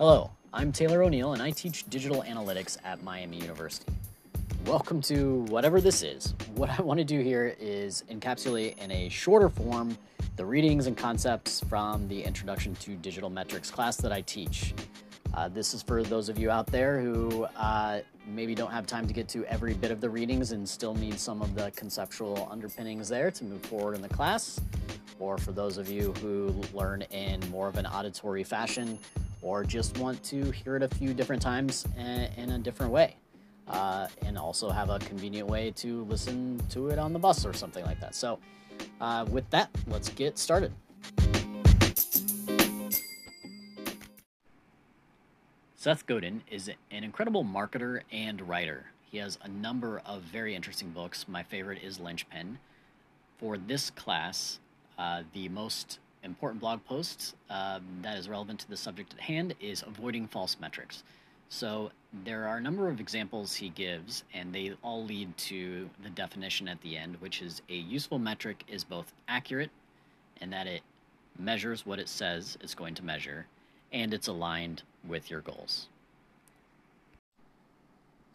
Hello, I'm Taylor O'Neill, and I teach digital analytics at Miami University. Welcome to whatever this is. What I want to do here is encapsulate in a shorter form the readings and concepts from the Introduction to Digital Metrics class that I teach. This is for those of you out there who maybe don't have time to get to every bit of the readings and still need some of the conceptual underpinnings there to move forward in the class, or for those of you who learn in more of an auditory fashion or just want to hear it a few different times in a different way. And also have a convenient way to listen to it on the bus or something like that. So with that, let's get started. Seth Godin is an incredible marketer and writer. He has a number of very interesting books. My favorite is Lynchpin. For this class, the most important blog post that is relevant to the subject at hand is Avoiding False Metrics. So there are a number of examples he gives, and they all lead to the definition at the end, which is a useful metric is both accurate and that it measures what it says it's going to measure, and it's aligned with your goals.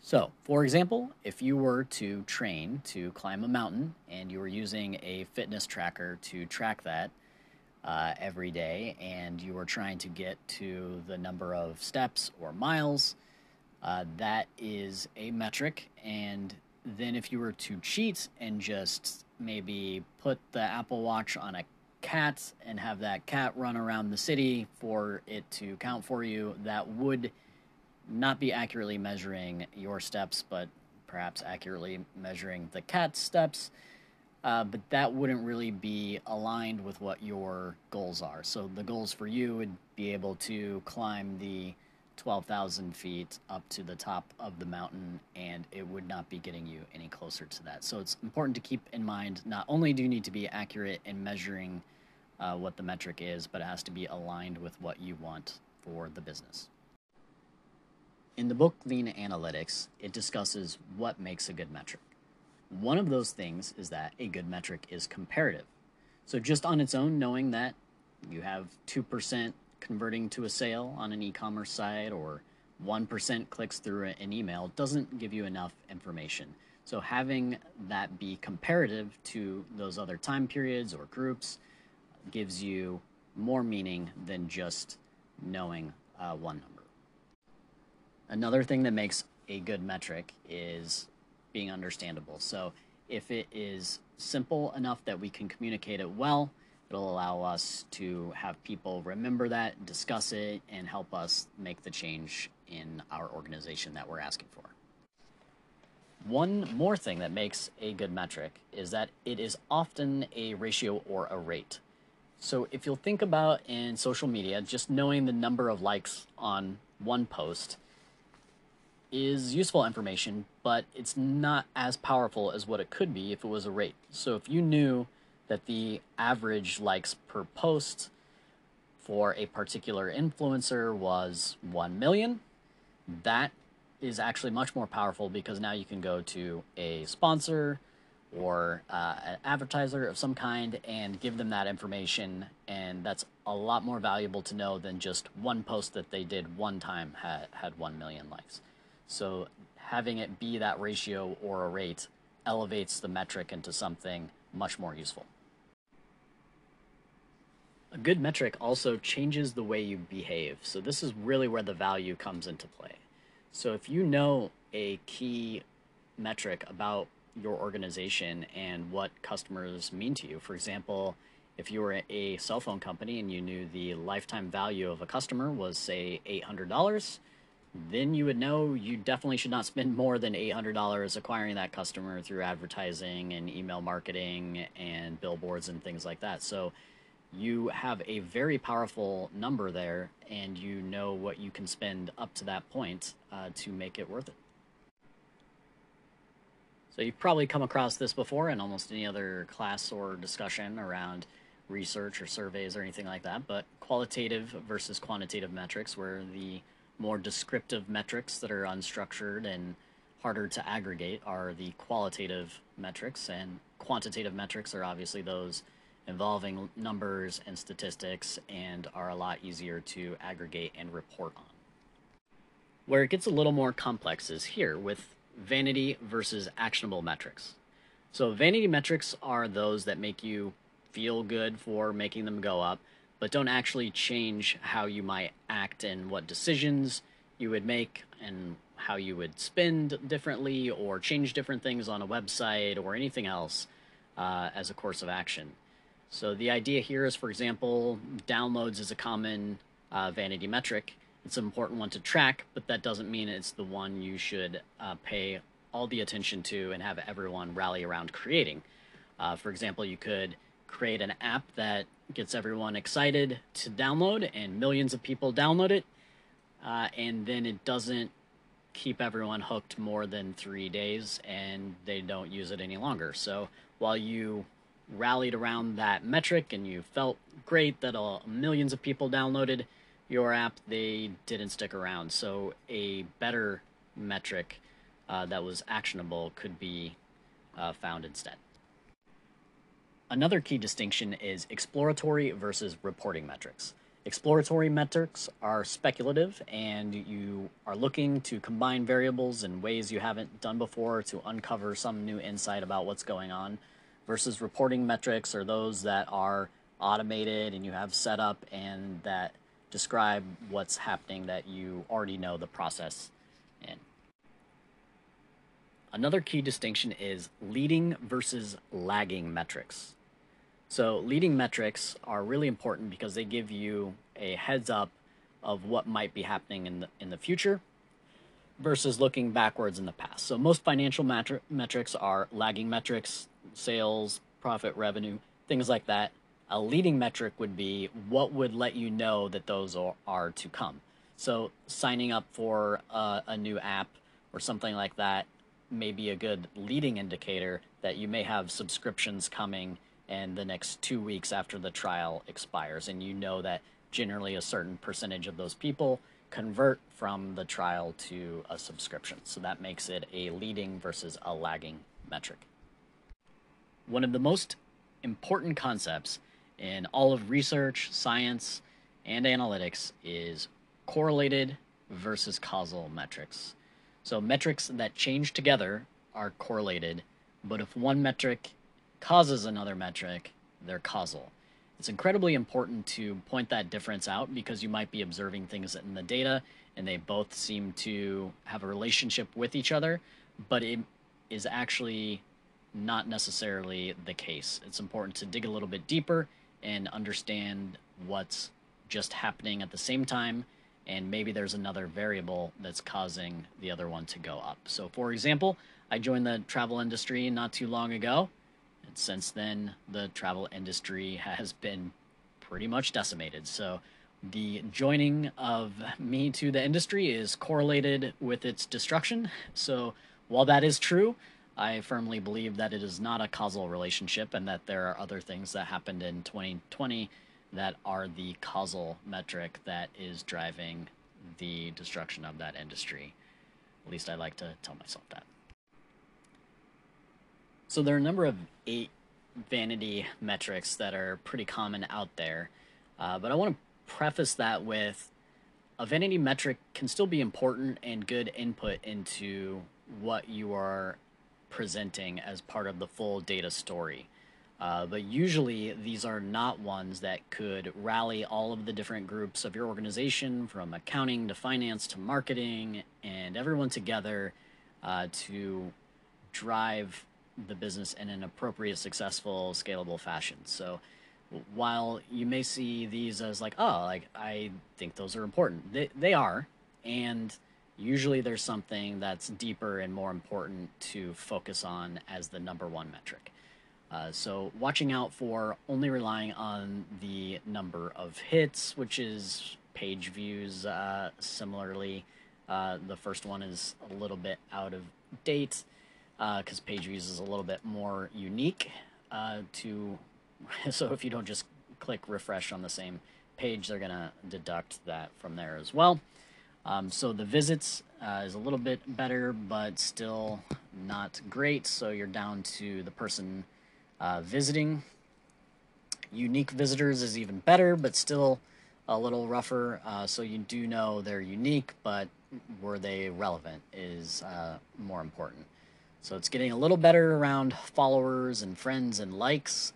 So, for example, if you were to train to climb a mountain and you were using a fitness tracker to track that every day, and you were trying to get to the number of steps or miles, that is a metric. And then if you were to cheat and just maybe put the Apple Watch on a cat and have that cat run around the city for it to count for you, that would not be accurately measuring your steps, but perhaps accurately measuring the cat's steps. But that wouldn't really be aligned with what your goals are. So the goals for you would be able to climb the 12,000 feet up to the top of the mountain, and it would not be getting you any closer to that. So it's important to keep in mind, not only do you need to be accurate in measuring what the metric is, but it has to be aligned with what you want for the business. In the book Lean Analytics, it discusses what makes a good metric. One of those things is that a good metric is comparative. So just on its own, knowing that you have 2% converting to a sale on an e-commerce site or 1% clicks through an email doesn't give you enough information. So having that be comparative to those other time periods or groups gives you more meaning than just knowing one number. Another thing that makes a good metric is being understandable. So if it is simple enough that we can communicate it well, it'll allow us to have people remember that, discuss it, and help us make the change in our organization that we're asking for. One more thing that makes a good metric is that it is often a ratio or a rate. So if you'll think about in social media, just knowing the number of likes on one post is useful information, but it's not as powerful as what it could be if it was a rate. So if you knew that the average likes per post for a particular influencer was 1 million, that is actually much more powerful because now you can go to a sponsor or an advertiser of some kind and give them that information, and that's a lot more valuable to know than just one post that they did one time had 1 million likes. So having it be that ratio or a rate elevates the metric into something much more useful. A good metric also changes the way you behave. So this is really where the value comes into play. So if you know a key metric about your organization and what customers mean to you, for example, if you were a cell phone company and you knew the lifetime value of a customer was, say, $800, then you would know you definitely should not spend more than $800 acquiring that customer through advertising and email marketing and billboards and things like that. So you have a very powerful number there, and you know what you can spend up to that point to make it worth it. So you've probably come across this before in almost any other class or discussion around research or surveys or anything like that, but qualitative versus quantitative metrics, where the more descriptive metrics that are unstructured and harder to aggregate are the qualitative metrics, and quantitative metrics are obviously those involving numbers and statistics and are a lot easier to aggregate and report on. Where it gets a little more complex is here with vanity versus actionable metrics. So vanity metrics are those that make you feel good for making them go up, but don't actually change how you might act and what decisions you would make and how you would spend differently or change different things on a website or anything else as a course of action. So the idea here is, for example, downloads is a common vanity metric. It's an important one to track, but that doesn't mean it's the one you should pay all the attention to and have everyone rally around creating. For example, you could create an app that gets everyone excited to download and millions of people download it, and then it doesn't keep everyone hooked more than 3 days and they don't use it any longer. So while you rallied around that metric and you felt great that millions of people downloaded your app, they didn't stick around. So a better metric that was actionable could be found instead. Another key distinction is exploratory versus reporting metrics. Exploratory metrics are speculative, and you are looking to combine variables in ways you haven't done before to uncover some new insight about what's going on, versus reporting metrics are those that are automated and you have set up and that describe what's happening that you already know the process in. Another key distinction is leading versus lagging metrics. So leading metrics are really important because they give you a heads up of what might be happening in the future versus looking backwards in the past. So most financial metrics are lagging metrics, sales, profit, revenue, things like that. A leading metric would be what would let you know that those are to come. So signing up for a new app or something like that may be a good leading indicator that you may have subscriptions coming in the next 2 weeks after the trial expires. And you know that generally a certain percentage of those people convert from the trial to a subscription. So that makes it a leading versus a lagging metric. One of the most important concepts in all of research, science, and analytics is correlated versus causal metrics. So metrics that change together are correlated, but if one metric causes another metric, they're causal. It's incredibly important to point that difference out because you might be observing things in the data and they both seem to have a relationship with each other, but it is actually not necessarily the case. It's important to dig a little bit deeper and understand what's just happening at the same time, and maybe there's another variable that's causing the other one to go up. So for example, I joined the travel industry not too long ago, and since then the travel industry has been pretty much decimated. So the joining of me to the industry is correlated with its destruction. So while that is true, I firmly believe that it is not a causal relationship and that there are other things that happened in 2020 that are the causal metric that is driving the destruction of that industry. At least I like to tell myself that. So there are a number of 8 vanity metrics that are pretty common out there, but I want to preface that with a vanity metric can still be important and good input into what you are presenting as part of the full data story. But usually these are not ones that could rally all of the different groups of your organization, from accounting to finance to marketing, and everyone together to drive the business in an appropriate, successful, scalable fashion. So while you may see these as like, oh, like I think those are important, they are, and usually there's something that's deeper and more important to focus on as the number one metric. So watching out for only relying on the number of hits, which is page views. Similarly, the first one is a little bit out of date because page views is a little bit more unique so if you don't just click refresh on the same page, they're going to deduct that from there as well. So the visits is a little bit better, but still not great. So you're down to the person visiting. Unique visitors is even better, but still a little rougher. So you do know they're unique, but were they relevant is more important. So it's getting a little better around followers and friends and likes,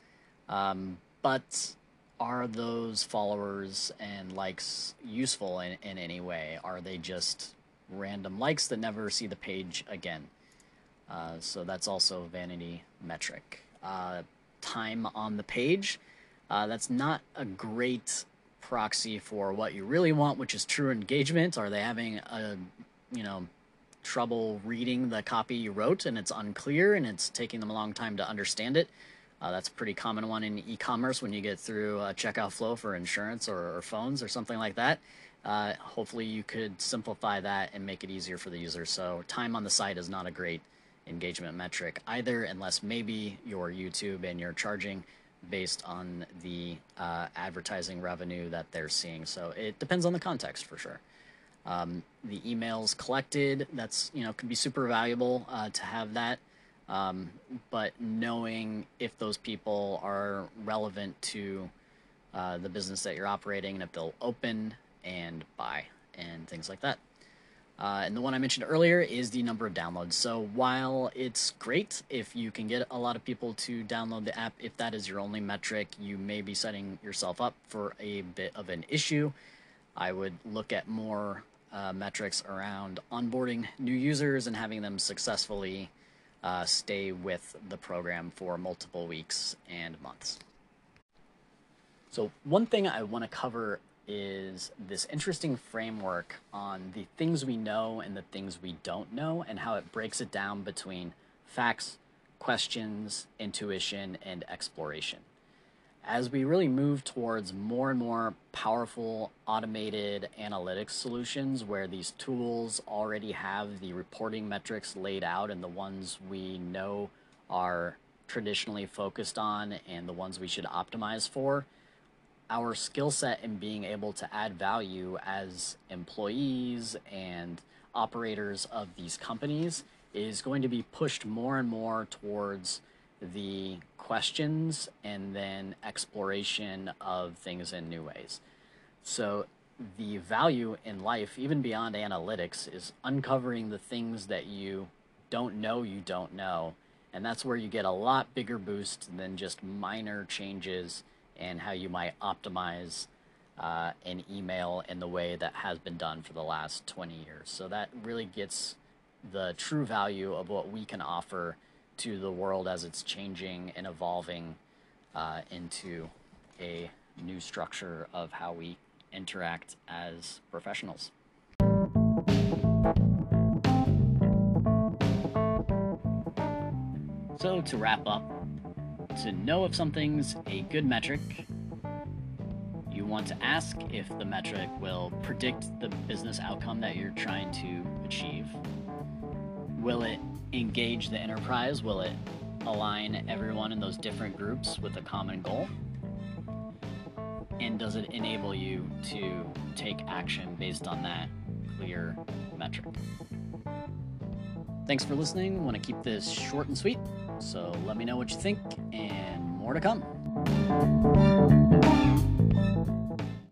but are those followers and likes useful in any way? Are they just random likes that never see the page again? So that's also a vanity metric. Time on the page, that's not a great proxy for what you really want, which is true engagement. Are they having a, trouble reading the copy you wrote and it's unclear and it's taking them a long time to understand it? That's a pretty common one in e-commerce when you get through a checkout flow for insurance or phones or something like that. Hopefully you could simplify that and make it easier for the user. So time on the site is not a great engagement metric either, unless maybe you're YouTube and you're charging based on the advertising revenue that they're seeing. So it depends on the context for sure. The emails collected, that's, could be super valuable to have that. But knowing if those people are relevant to the business that you're operating and if they'll open and buy and things like that. And the one I mentioned earlier is the number of downloads. So while it's great if you can get a lot of people to download the app, if that is your only metric, you may be setting yourself up for a bit of an issue. I would look at more metrics around onboarding new users and having them successfully stay with the program for multiple weeks and months. So one thing I want to cover is this interesting framework on the things we know and the things we don't know and how it breaks it down between facts, questions, intuition, and exploration. As we really move towards more and more powerful automated analytics solutions where these tools already have the reporting metrics laid out and the ones we know are traditionally focused on and the ones we should optimize for, our skill set in being able to add value as employees and operators of these companies is going to be pushed more and more towards the questions and then exploration of things in new ways. So the value in life, even beyond analytics, is uncovering the things that you don't know, and that's where you get a lot bigger boost than just minor changes and how you might optimize an email in the way that has been done for the last 20 years. So that really gets the true value of what we can offer to the world as it's changing and evolving into a new structure of how we interact as professionals. So to wrap up, to know if something's a good metric, you want to ask if the metric will predict the business outcome that you're trying to achieve. Will it engage the enterprise? Will it align everyone in those different groups with a common goal? And does it enable you to take action based on that clear metric? Thanks for listening. I want to keep this short and sweet. So let me know what you think, and more to come.